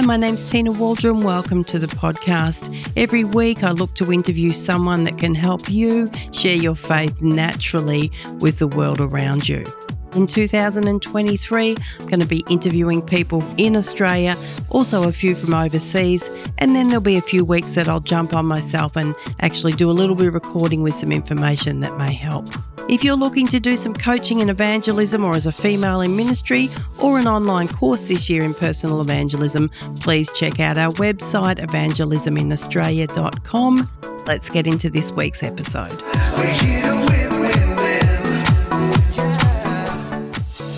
Hi, my name's Tina Waldron. Welcome to the podcast. Every week I look to interview someone that can help you share your faith naturally with the world around you. In 2023, I'm going to be interviewing people in Australia, also a few from overseas, and then there'll be a few weeks that I'll jump on myself and actually do a little bit of recording with some information that may help. If you're looking to do some coaching in evangelism or as a female in ministry or an online course this year in personal evangelism, please check out our website, evangelisminaustralia.com. Let's get into this week's episode. We're here to win, win, win. Yeah.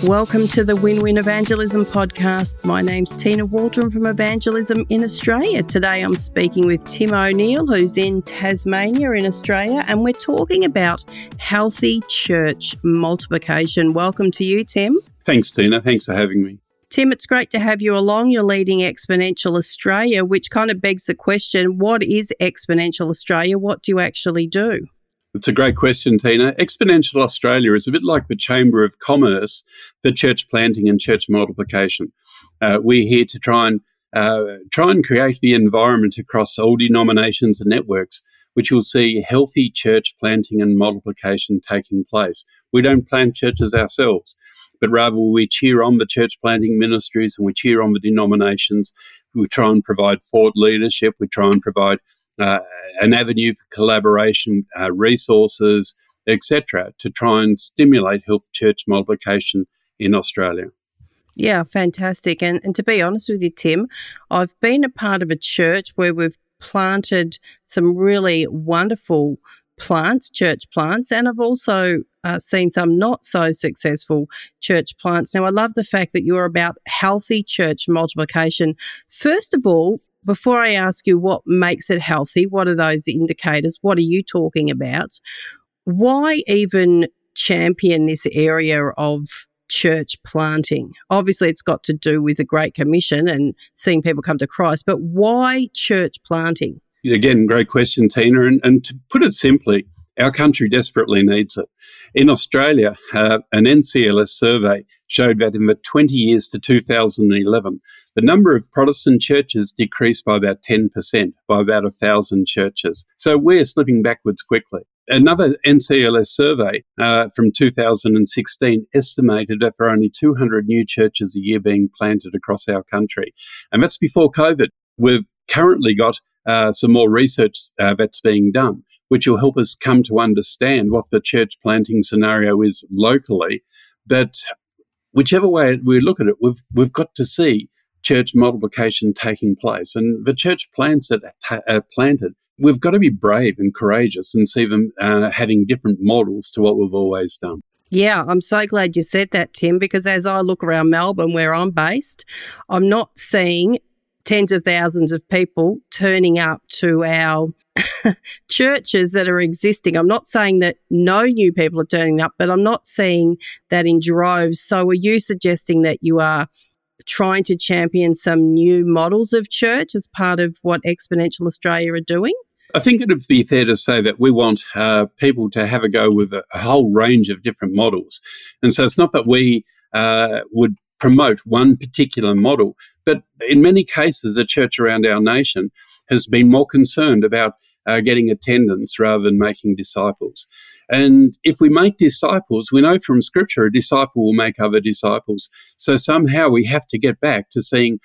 Welcome to the Win-Win Evangelism podcast. My name's Tina Waldron from Evangelism in Australia. Today I'm speaking with Tim O'Neill, who's in Tasmania in Australia, and we're talking about healthy church multiplication. Welcome to you, Tim. Thanks, Tina. Thanks for having me. Tim, it's great to have you along. You're leading Exponential Australia, which kind of begs the question, what is Exponential Australia? What do you actually do? It's a great question, Tina. Exponential Australia is a bit like the Chamber of Commerce for church planting and church multiplication. We're here to try and create the environment across all denominations and networks which will see healthy church planting and multiplication taking place. We don't plant churches ourselves, but rather we cheer on the church planting ministries and we cheer on the denominations. We try and provide forward leadership. We try and provide an avenue for collaboration, resources, etc., to try and stimulate health church multiplication in Australia. Yeah, fantastic. And to be honest with you, Tim, I've been a part of a church where we've planted some really wonderful plants, church plants, and I've also seen some not so successful church plants. Now, I love the fact that you're about healthy church multiplication. First of all, before I ask you what makes it healthy, what are those indicators? What are you talking about? Why even champion this area of church planting? Obviously, it's got to do with the Great Commission and seeing people come to Christ, but why church planting? Again, great question, Tina. And to put it simply, our country desperately needs it. In Australia, an NCLS survey showed that in the 20 years to 2011, the number of Protestant churches decreased by about 10%, by about 1,000 churches. So we're slipping backwards quickly. Another NCLS survey from 2016 estimated that there are only 200 new churches a year being planted across our country. And that's before COVID. We've currently got some more research that's being done, which will help us come to understand what the church planting scenario is locally. But whichever way we look at it, we've got to see church multiplication taking place. And the church plants that are planted, we've got to be brave and courageous and see them having different models to what we've always done. Yeah, I'm so glad you said that, Tim, because as I look around Melbourne where I'm based, I'm not seeing tens of thousands of people turning up to our churches that are existing. I'm not saying that no new people are turning up, but I'm not seeing that in droves. So are you suggesting that you are trying to champion some new models of church as part of what Exponential Australia are doing? I think it would be fair to say that we want people to have a go with a whole range of different models. And so it's not that we would promote one particular model, but in many cases, a church around our nation has been more concerned about getting attendance rather than making disciples. And if we make disciples, we know from Scripture a disciple will make other disciples. So somehow we have to get back to seeing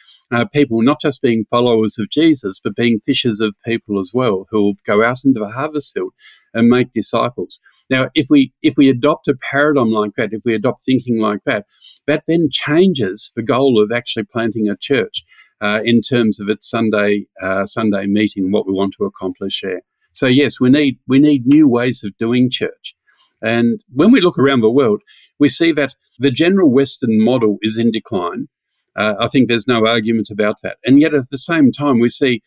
people not just being followers of Jesus, but being fishers of people as well, who will go out into the harvest field and make disciples. Now, if we adopt a paradigm like that, if we adopt thinking like that, that then changes the goal of actually planting a church in terms of its Sunday meeting, what we want to accomplish there. So yes, we need new ways of doing church. And when we look around the world, we see that the general Western model is in decline. I think there's no argument about that. And yet at the same time, we see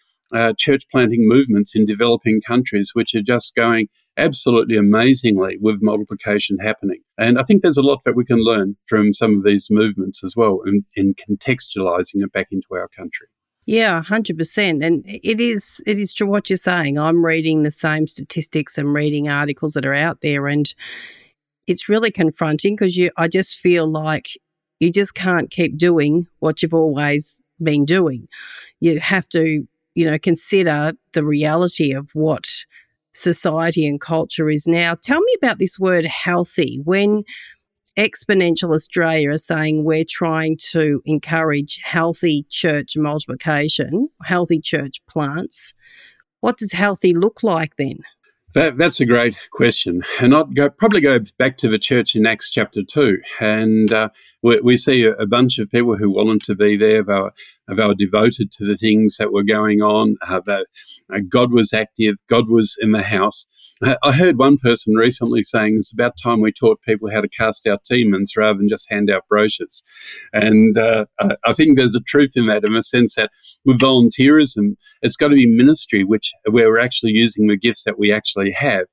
church planting movements in developing countries which are just going absolutely amazingly with multiplication happening. And I think there's a lot that we can learn from some of these movements as well in contextualizing it back into our country. Yeah, 100%. And it is true what you're saying. I'm reading the same statistics and reading articles that are out there, and it's really confronting because I just feel like you just can't keep doing what you've always been doing. You have to, you know, consider the reality of what society and culture is now. Tell me about this word healthy. When Exponential Australia are saying we're trying to encourage healthy church multiplication, healthy church plants, what does healthy look like then? That's a great question. And I'd probably go back to the church in Acts chapter 2. And we see a bunch of people who wanted to be there. They were devoted to the things that were going on. God was active. God was in the house. I heard one person recently saying it's about time we taught people how to cast out demons rather than just hand out brochures. And I think there's a truth in that, in the sense that with volunteerism, it's got to be ministry, where we're actually using the gifts that we actually have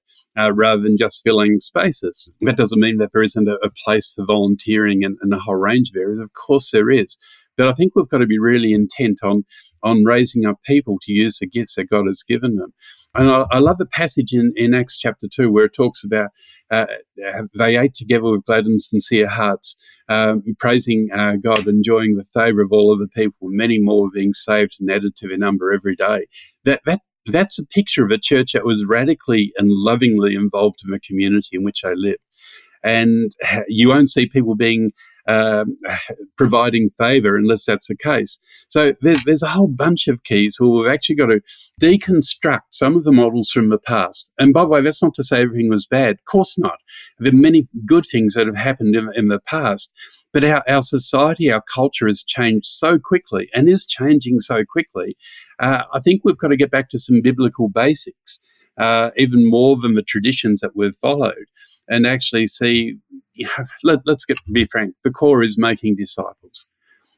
rather than just filling spaces. That doesn't mean that there isn't a place for volunteering and a whole range of areas. Of course there is. But I think we've got to be really intent on raising up people to use the gifts that God has given them. And I love the passage in Acts chapter 2 where it talks about they ate together with glad and sincere hearts, praising God, enjoying the favour of all of the people. Many more were being saved and added to their number every day. That's a picture of a church that was radically and lovingly involved in the community in which they lived. And you won't see people being providing favour unless that's the case. So there's a whole bunch of keys where we've actually got to deconstruct some of the models from the past. And by the way, that's not to say everything was bad. Of course not. There are many good things that have happened in the past. But our society, our culture has changed so quickly and is changing so quickly. I think we've got to get back to some biblical basics, even more than the traditions that we've followed, and actually see, let's be frank, the core is making disciples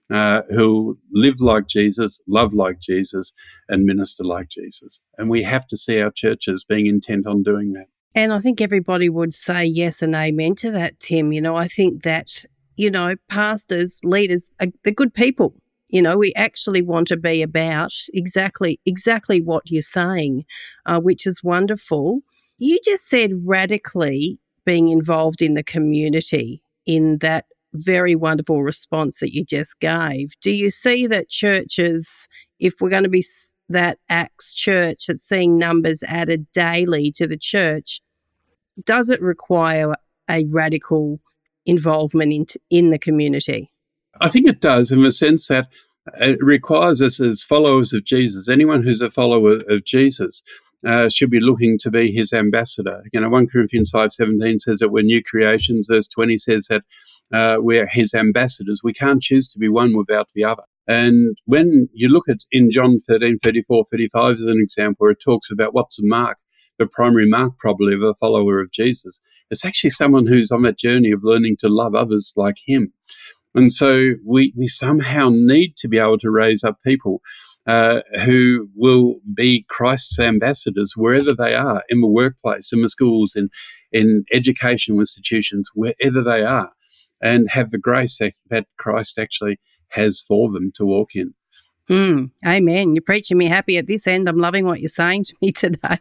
who live like Jesus, love like Jesus, and minister like Jesus. And we have to see our churches being intent on doing that. And I think everybody would say yes and amen to that, Tim. You know, I think that, you know, pastors, leaders, they're good people. You know, we actually want to be about exactly what you're saying, which is wonderful. You just said radically being involved in the community in that very wonderful response that you just gave. Do you see that churches, if we're going to be that Acts church that's seeing numbers added daily to the church, does it require a radical involvement in the community? I think it does, in the sense that it requires us as followers of Jesus. Anyone who's a follower of Jesus should be looking to be his ambassador. You know, 1 Corinthians 5:17 says that we're new creations. Verse 20 says that we're his ambassadors. We can't choose to be one without the other. And when you look at in John 13:34-35 as an example, where it talks about what's the mark, the primary mark probably of a follower of Jesus, it's actually someone who's on that journey of learning to love others like him. And so we somehow need to be able to raise up people who will be Christ's ambassadors wherever they are, in the workplace, in the schools, in educational institutions, wherever they are, and have the grace that Christ actually has for them to walk in. Amen. You're preaching me happy at this end. I'm loving what you're saying to me today.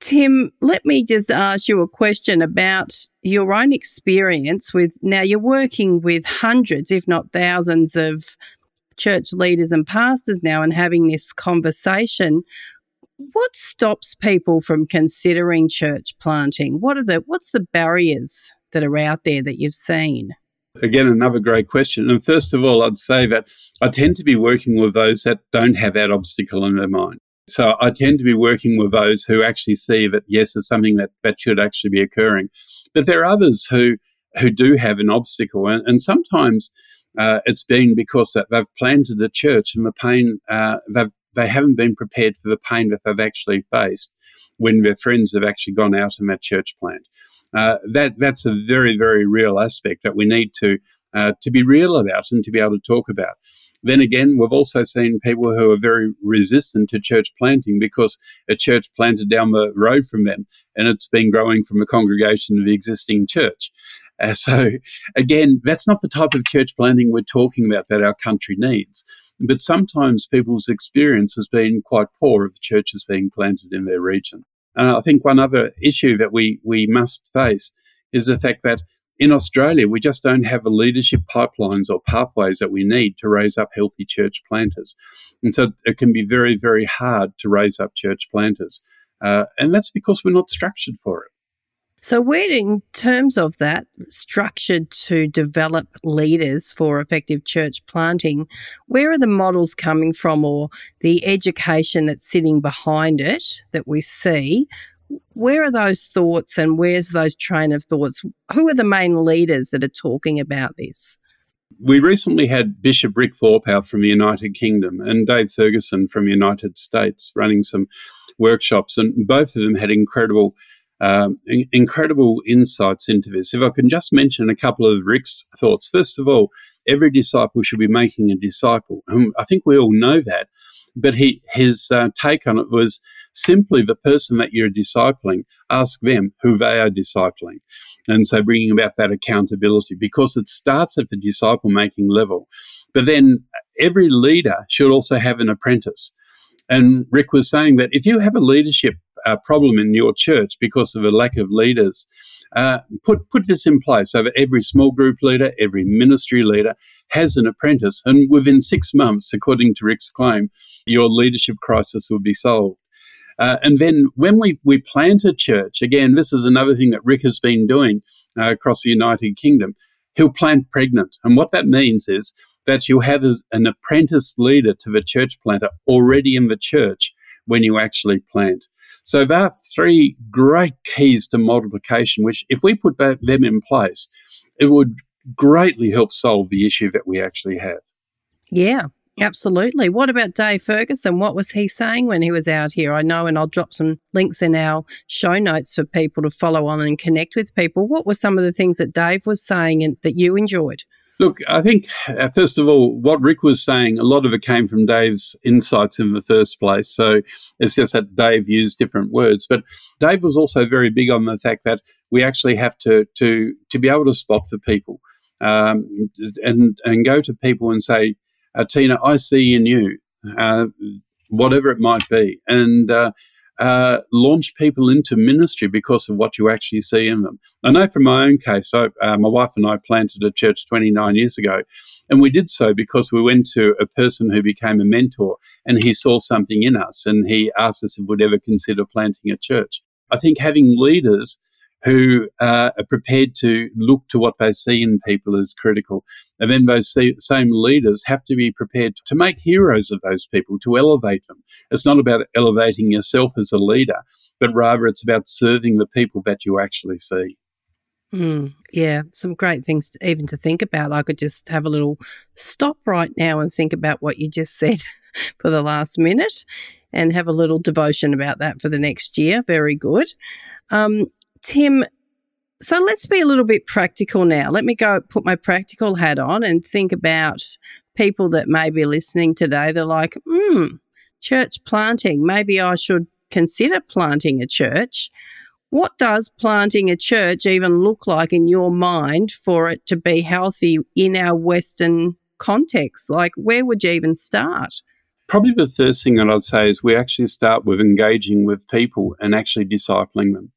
Tim, let me just ask you a question about your own experience with, now you're working with hundreds, if not thousands of church leaders and pastors now and having this conversation. What stops people from considering church planting? What's the barriers that are out there that you've seen? Again, another great question. And first of all, I'd say that I tend to be working with those that don't have that obstacle in their mind. So I tend to be working with those who actually see that, yes, it's something that should actually be occurring. But there are others who do have an obstacle, and sometimes it's been because they've planted a church and the pain, they haven't been prepared for the pain that they've actually faced when their friends have actually gone out in that church plant. That's a very, very real aspect that we need to be real about and to be able to talk about. Then again, we've also seen people who are very resistant to church planting because a church planted down the road from them and it's been growing from a congregation of the existing church. So again, that's not the type of church planting we're talking about that our country needs. But sometimes people's experience has been quite poor of churches being planted in their region. I think one other issue that we must face is the fact that In Australia, we just don't have the leadership pipelines or pathways that we need to raise up healthy church planters. And so it can be very, very hard to raise up church planters. And that's because we're not structured for it. So we're, in terms of that, structured to develop leaders for effective church planting. Where are the models coming from, or the education that's sitting behind it that we see? Where are those thoughts and where's those train of thoughts? Who are the main leaders that are talking about this? We recently had Bishop Rick Thorpe out from the United Kingdom and Dave Ferguson from the United States running some workshops, and both of them had incredible insights into this. If I can just mention a couple of Rick's thoughts. First of all, every disciple should be making a disciple. I think we all know that, but his take on it was simply the person that you're discipling, ask them who they are discipling. And so bringing about that accountability, because it starts at the disciple-making level. But then every leader should also have an apprentice. And Rick was saying that if you have a leadership problem in your church because of a lack of leaders, put this in place so that every small group leader, every ministry leader has an apprentice. And within 6 months, according to Rick's claim, your leadership crisis will be solved. And then when we plant a church, again, this is another thing that Rick has been doing across the United Kingdom, he'll plant pregnant. And what that means is that you'll have an apprentice leader to the church planter already in the church when you actually plant. So there are three great keys to multiplication, which if we put them in place, it would greatly help solve the issue that we actually have. Yeah, absolutely. What about Dave Ferguson? What was he saying when he was out here? I know, and I'll drop some links in our show notes for people to follow on and connect with people. What were some of the things that Dave was saying and that you enjoyed? Look, I think, first of all, what Rick was saying, a lot of it came from Dave's insights in the first place. So it's just that Dave used different words. But Dave was also very big on the fact that we actually have to be able to spot the people and go to people and say, Tina, I see in you, whatever it might be, and launch people into ministry because of what you actually see in them. I know from my own case, my wife and I planted a church 29 years ago, and we did so because we went to a person who became a mentor, and he saw something in us, and he asked us if we'd ever consider planting a church. I think having leaders who are prepared to look to what they see in people is critical. And then those same leaders have to be prepared to make heroes of those people, to elevate them. It's not about elevating yourself as a leader, but rather it's about serving the people that you actually see. Yeah, some great things even to think about. I could just have a little stop right now and think about what you just said for the last minute and have a little devotion about that for the next year. Very good. Tim, so let's be a little bit practical now. Let me go put my practical hat on and think about people that may be listening today. They're like, church planting. Maybe I should consider planting a church. What does planting a church even look like in your mind for it to be healthy in our Western context? Like, where would you even start? Probably the first thing that I'd say is we actually start with engaging with people and actually discipling them.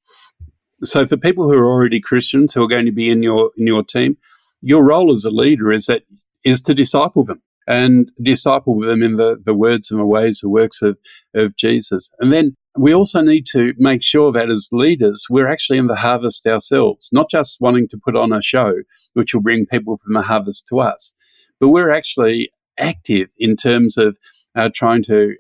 So for people who are already Christians who are going to be in your team, your role as a leader is to disciple them and disciple them in the words and the ways, the works of Jesus. And then we also need to make sure that as leaders, we're actually in the harvest ourselves, not just wanting to put on a show, which will bring people from the harvest to us, but we're actually active in terms of trying to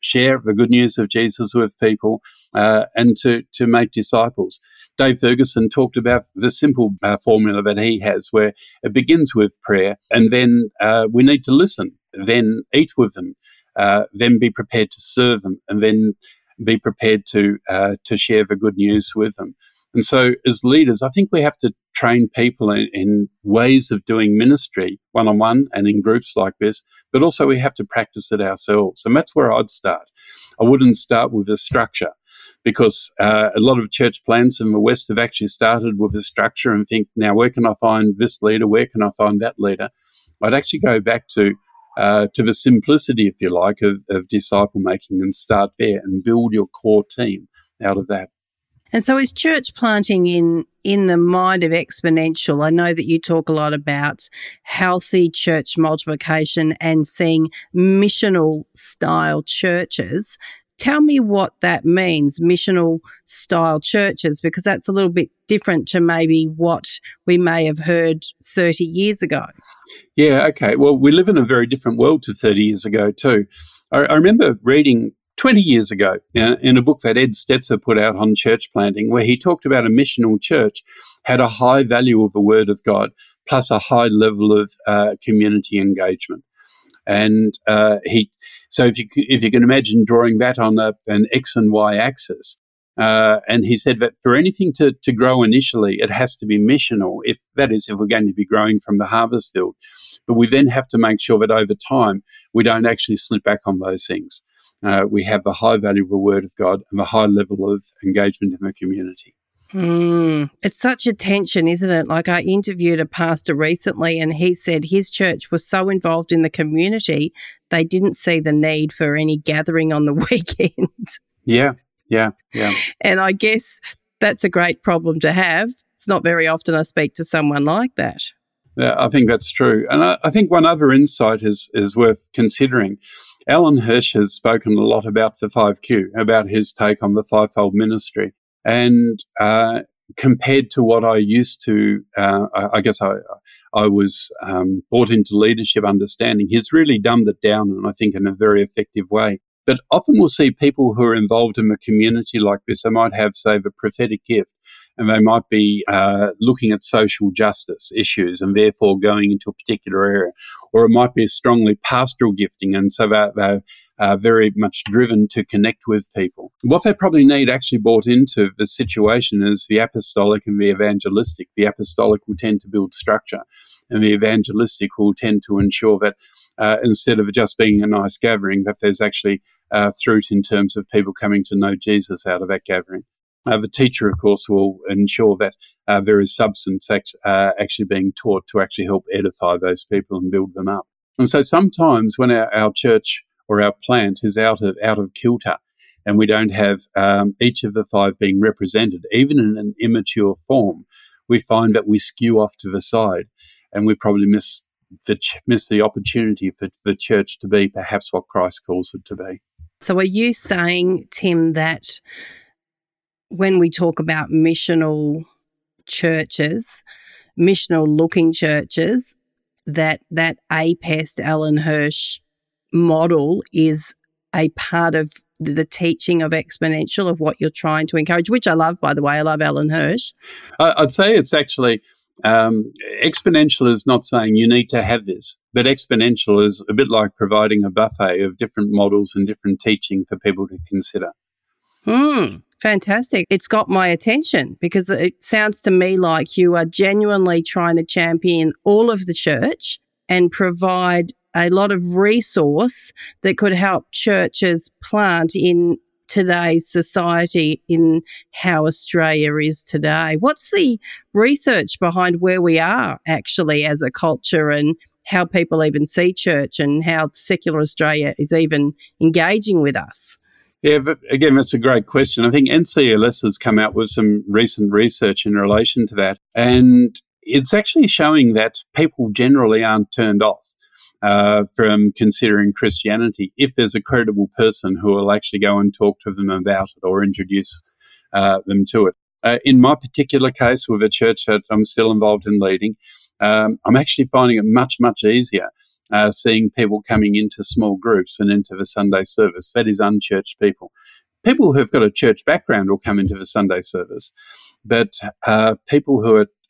share the good news of Jesus with people and to make disciples. Dave Ferguson talked about the simple formula that he has where it begins with prayer and then we need to listen, then eat with them, then be prepared to serve them, and then be prepared to share the good news with them. And so as leaders, I think we have to train people in ways of doing ministry one-on-one and in groups like this, but also we have to practice it ourselves. And that's where I'd start. I wouldn't start with a structure because a lot of church plants in the West have actually started with a structure and think, now, where can I find this leader? Where can I find that leader? I'd actually go back to the simplicity, if you like, of disciple making and start there and build your core team out of that. And so is church planting in the mind of Exponential? I know that you talk a lot about healthy church multiplication and seeing missional style churches. Tell me what that means, missional style churches, because that's a little bit different to maybe what we may have heard 30 years ago. Yeah, okay. Well, we live in a very different world to 30 years ago too. I remember reading 20 years ago in a book that Ed Stetzer put out on church planting, where he talked about a missional church had a high value of the Word of God plus a high level of community engagement. And if you can imagine drawing that on an X and Y axis, and he said that for anything to grow initially, it has to be missional, if we're going to be growing from the harvest field. But we then have to make sure that over time, we don't actually slip back on those things. We have the high value of the Word of God and the high level of engagement in the community. It's such a tension, isn't it? Like, I interviewed a pastor recently and he said his church was so involved in the community, they didn't see the need for any gathering on the weekend. Yeah. And I guess that's a great problem to have. It's not very often I speak to someone like that. Yeah, I think that's true. And I think one other insight is worth considering. Alan Hirsch has spoken a lot about the 5Q, about his take on the fivefold ministry. And compared to what I used to, I guess I was brought into leadership understanding, he's really dumbed it down, and I think in a very effective way. But often we'll see people who are involved in a community like this, they might have, say, a prophetic gift, and they might be looking at social justice issues and therefore going into a particular area. Or it might be a strongly pastoral gifting, and so they're very much driven to connect with people. What they probably need actually bought into the situation is the apostolic and the evangelistic. The apostolic will tend to build structure, and the evangelistic will tend to ensure that instead of just being a nice gathering, that there's actually fruit in terms of people coming to know Jesus out of that gathering. The teacher, of course, will ensure that there is substance actually being taught to actually help edify those people and build them up. And so sometimes when our church or our plant is out of kilter and we don't have each of the five being represented, even in an immature form, we find that we skew off to the side and we probably miss the opportunity for the church to be perhaps what Christ calls it to be. So are you saying, Tim, that when we talk about missional churches, missional-looking churches, that APEST, Alan Hirsch model is a part of the teaching of Exponential, of what you're trying to encourage, which I love, by the way. I love Alan Hirsch. I'd say it's actually... Exponential is not saying you need to have this, but Exponential is a bit like providing a buffet of different models and different teaching for people to consider. Fantastic. It's got my attention because it sounds to me like you are genuinely trying to champion all of the church and provide a lot of resource that could help churches plant in today's society, in how Australia is today. What's the research behind where we are actually as a culture and how people even see church and how secular Australia is even engaging with us? Yeah, but again, that's a great question. I think NCLS has come out with some recent research in relation to that, and it's actually showing that people generally aren't turned off from considering Christianity if there's a credible person who will actually go and talk to them about it or introduce them to it. In my particular case with a church that I'm still involved in leading, I'm actually finding it much, much easier seeing people coming into small groups and into the Sunday service. That is unchurched people. People who've got a church background will come into the Sunday service, but people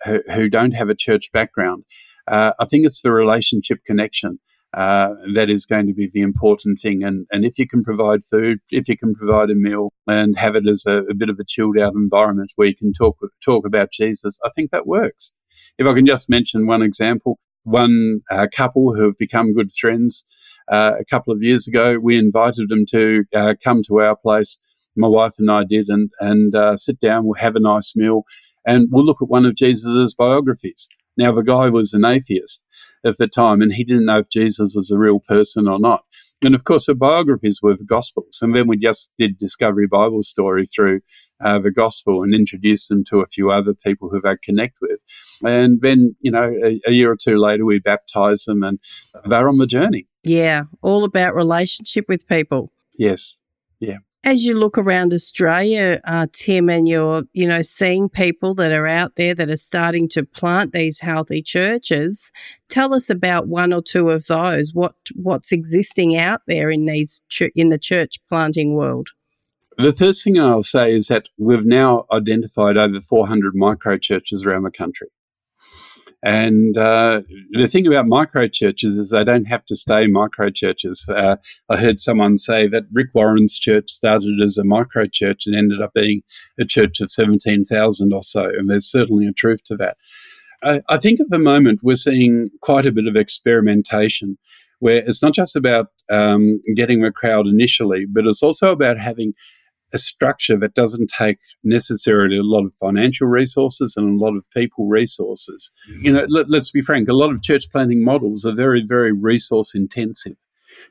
who don't have a church background, I think it's the relationship connection that is going to be the important thing. And if you can provide food, if you can provide a meal and have it as a bit of a chilled out environment where you can talk about Jesus, I think that works. If I can just mention one example, one couple who have become good friends a couple of years ago, we invited them to come to our place. My wife and I did, and sit down, we'll have a nice meal, and we'll look at one of Jesus' biographies. Now, the guy was an atheist at the time and he didn't know if Jesus was a real person or not. And of course, the biographies were the Gospels. And then we just did Discovery Bible Story through the Gospel and introduced them to a few other people who they connect with. And then, you know, a year or two later, we baptized them and they're on the journey. Yeah, all about relationship with people. Yes, yeah. As you look around Australia, Tim, and you're, you know, seeing people that are out there that are starting to plant these healthy churches, tell us about one or two of those. What's existing out there in these in the church planting world? The first thing I'll say is that we've now identified over 400 microchurches around the country. And the thing about microchurches is they don't have to stay microchurches. I heard someone say that Rick Warren's church started as a microchurch and ended up being a church of 17,000 or so, and there's certainly a truth to that. I think at the moment we're seeing quite a bit of experimentation where it's not just about getting the crowd initially, but it's also about having a structure that doesn't take necessarily a lot of financial resources and a lot of people resources. You know, let's be frank, a lot of church planting models are very, very resource intensive.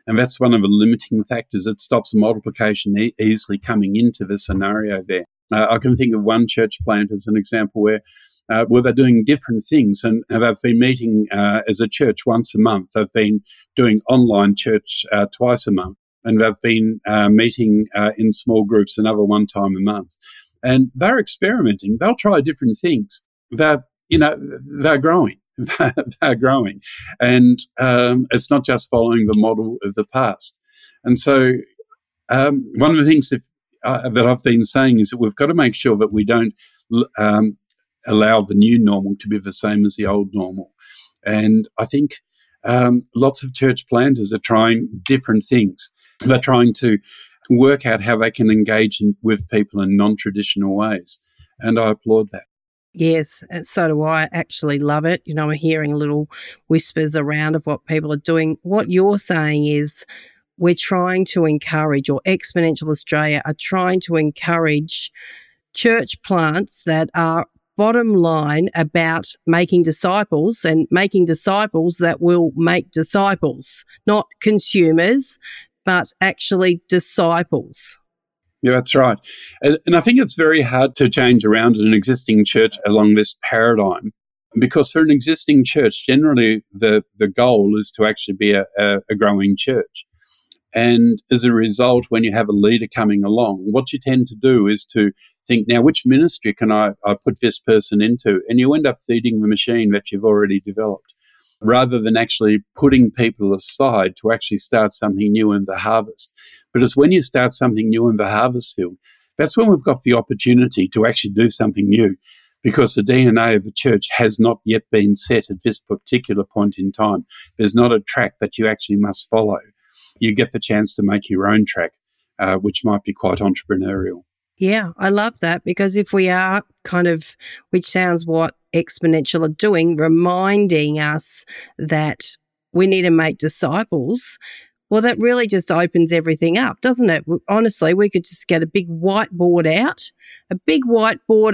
And that's one of the limiting factors that stops multiplication easily coming into the scenario there. I can think of one church plant as an example where they're doing different things, and they've been meeting as a church once a month. They've been doing online church twice a month. And they've been meeting in small groups another one time a month. And they're experimenting. They'll try different things. They're growing. They're growing. And it's not just following the model of the past. And so one of the things that I've been saying is that we've got to make sure that we don't allow the new normal to be the same as the old normal. And I think lots of church planters are trying different things. They're trying to work out how they can engage with people in non-traditional ways, and I applaud that. Yes, and so do I. Actually love it. You know, I'm hearing little whispers around of what people are doing. What you're saying is we're trying to encourage, or Exponential Australia are trying to encourage church plants that are bottom line about making disciples and making disciples that will make disciples, not consumers, but actually disciples. Yeah, that's right. And I think it's very hard to change around an existing church along this paradigm, because for an existing church, generally the goal is to actually be a growing church. And as a result, when you have a leader coming along, what you tend to do is to think, now, which ministry can I put this person into? And you end up feeding the machine that you've already developed, rather than actually putting people aside to actually start something new in the harvest. But it's when you start something new in the harvest field, that's when we've got the opportunity to actually do something new, because the DNA of the church has not yet been set at this particular point in time. There's not a track that you actually must follow. You get the chance to make your own track, which might be quite entrepreneurial. Yeah, I love that, because if we are kind of, which sounds what Exponential are doing, reminding us that we need to make disciples, well, that really just opens everything up, doesn't it? Honestly, we could just get a big whiteboard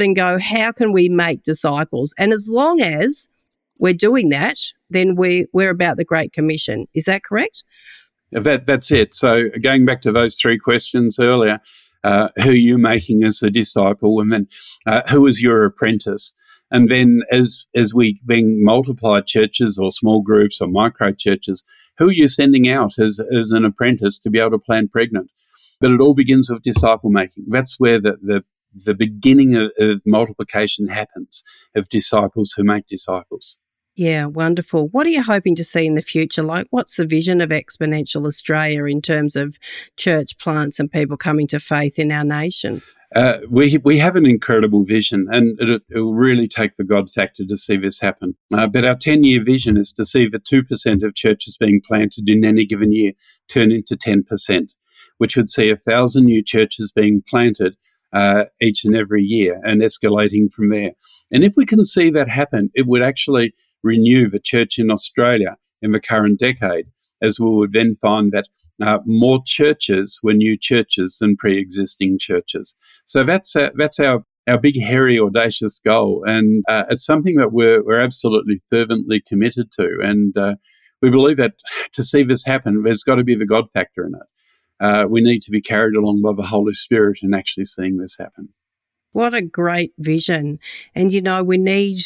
and go, how can we make disciples? And as long as we're doing that, then we're about the Great Commission. Is that correct? That's it. So going back to those three questions earlier, who are you making as a disciple, and then who is your apprentice? And then as we then multiply churches or small groups or micro churches, who are you sending out as an apprentice to be able to plant pregnant? But it all begins with disciple making. That's where the beginning of multiplication happens, of disciples who make disciples. Yeah, wonderful. What are you hoping to see in the future? Like, what's the vision of Exponential Australia in terms of church plants and people coming to faith in our nation? We have an incredible vision, and it will really take the God factor to see this happen. But our 10-year vision is to see that 2% of churches being planted in any given year turn into 10%, which would see 1,000 new churches being planted each and every year, and escalating from there. And if we can see that happen, it would actually renew the church in Australia in the current decade, as we would then find that more churches were new churches than pre-existing churches. So that's our big, hairy, audacious goal, and it's something that we're absolutely fervently committed to, and We believe that to see this happen, there's got to be the God factor in it. We need to be carried along by the Holy Spirit and actually seeing this happen. What a great vision. And, you know, we need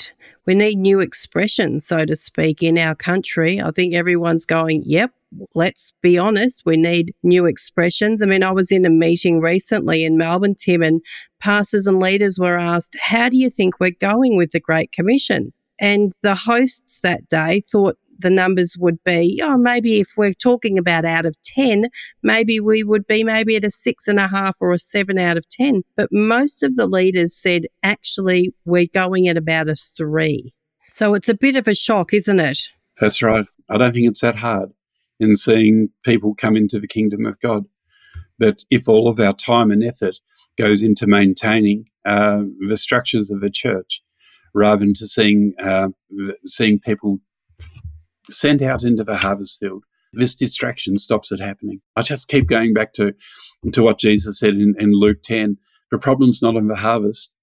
new expression, so to speak, in our country. I think everyone's going, yep, let's be honest, we need new expressions. I mean, I was in a meeting recently in Melbourne, Tim, and pastors and leaders were asked, how do you think we're going with the Great Commission? And the hosts that day thought the numbers would be, maybe if we're talking about out of 10, maybe we would be at a 6.5 or a 7 out of 10. But most of the leaders said, actually, we're going at about a 3. So it's a bit of a shock, isn't it? That's right. I don't think it's that hard in seeing people come into the kingdom of God. But if all of our time and effort goes into maintaining the structures of the church, rather than to seeing people sent out into the harvest field. This distraction stops it happening. I just keep going back to what Jesus said in Luke 10. The problem's not in the harvest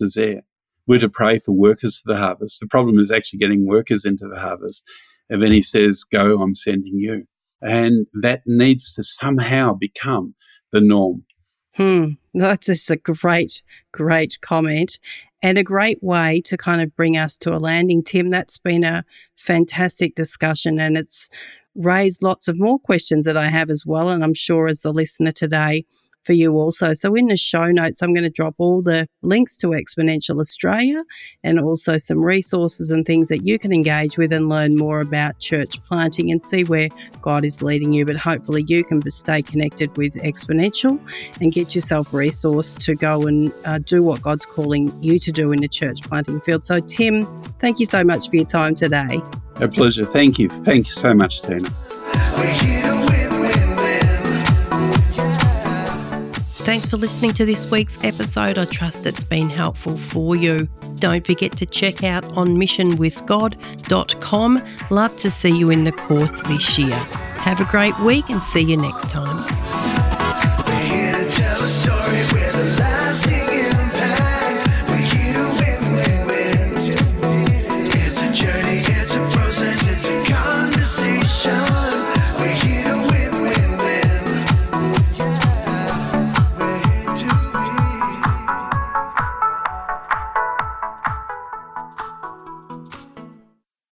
is there. We're to pray for workers for the harvest. The problem is actually getting workers into the harvest. And then he says, go, I'm sending you. And that needs to somehow become the norm. That's just a great, great comment and a great way to kind of bring us to a landing, Tim. That's been a fantastic discussion and it's raised lots of more questions that I have as well, and I'm sure as the listener today for you also. So in the show notes, I'm going to drop all the links to Exponential Australia and also some resources and things that you can engage with and learn more about church planting and see where God is leading you. But hopefully you can stay connected with Exponential and get yourself resourced to go and do what God's calling you to do in the church planting field. So Tim, thank you so much for your time today. A pleasure. Thank you. Thank you so much, Tina. Thanks for listening to this week's episode. I trust it's been helpful for you. Don't forget to check out onmissionwithgod.com. Love to see you in the course this year. Have a great week and see you next time.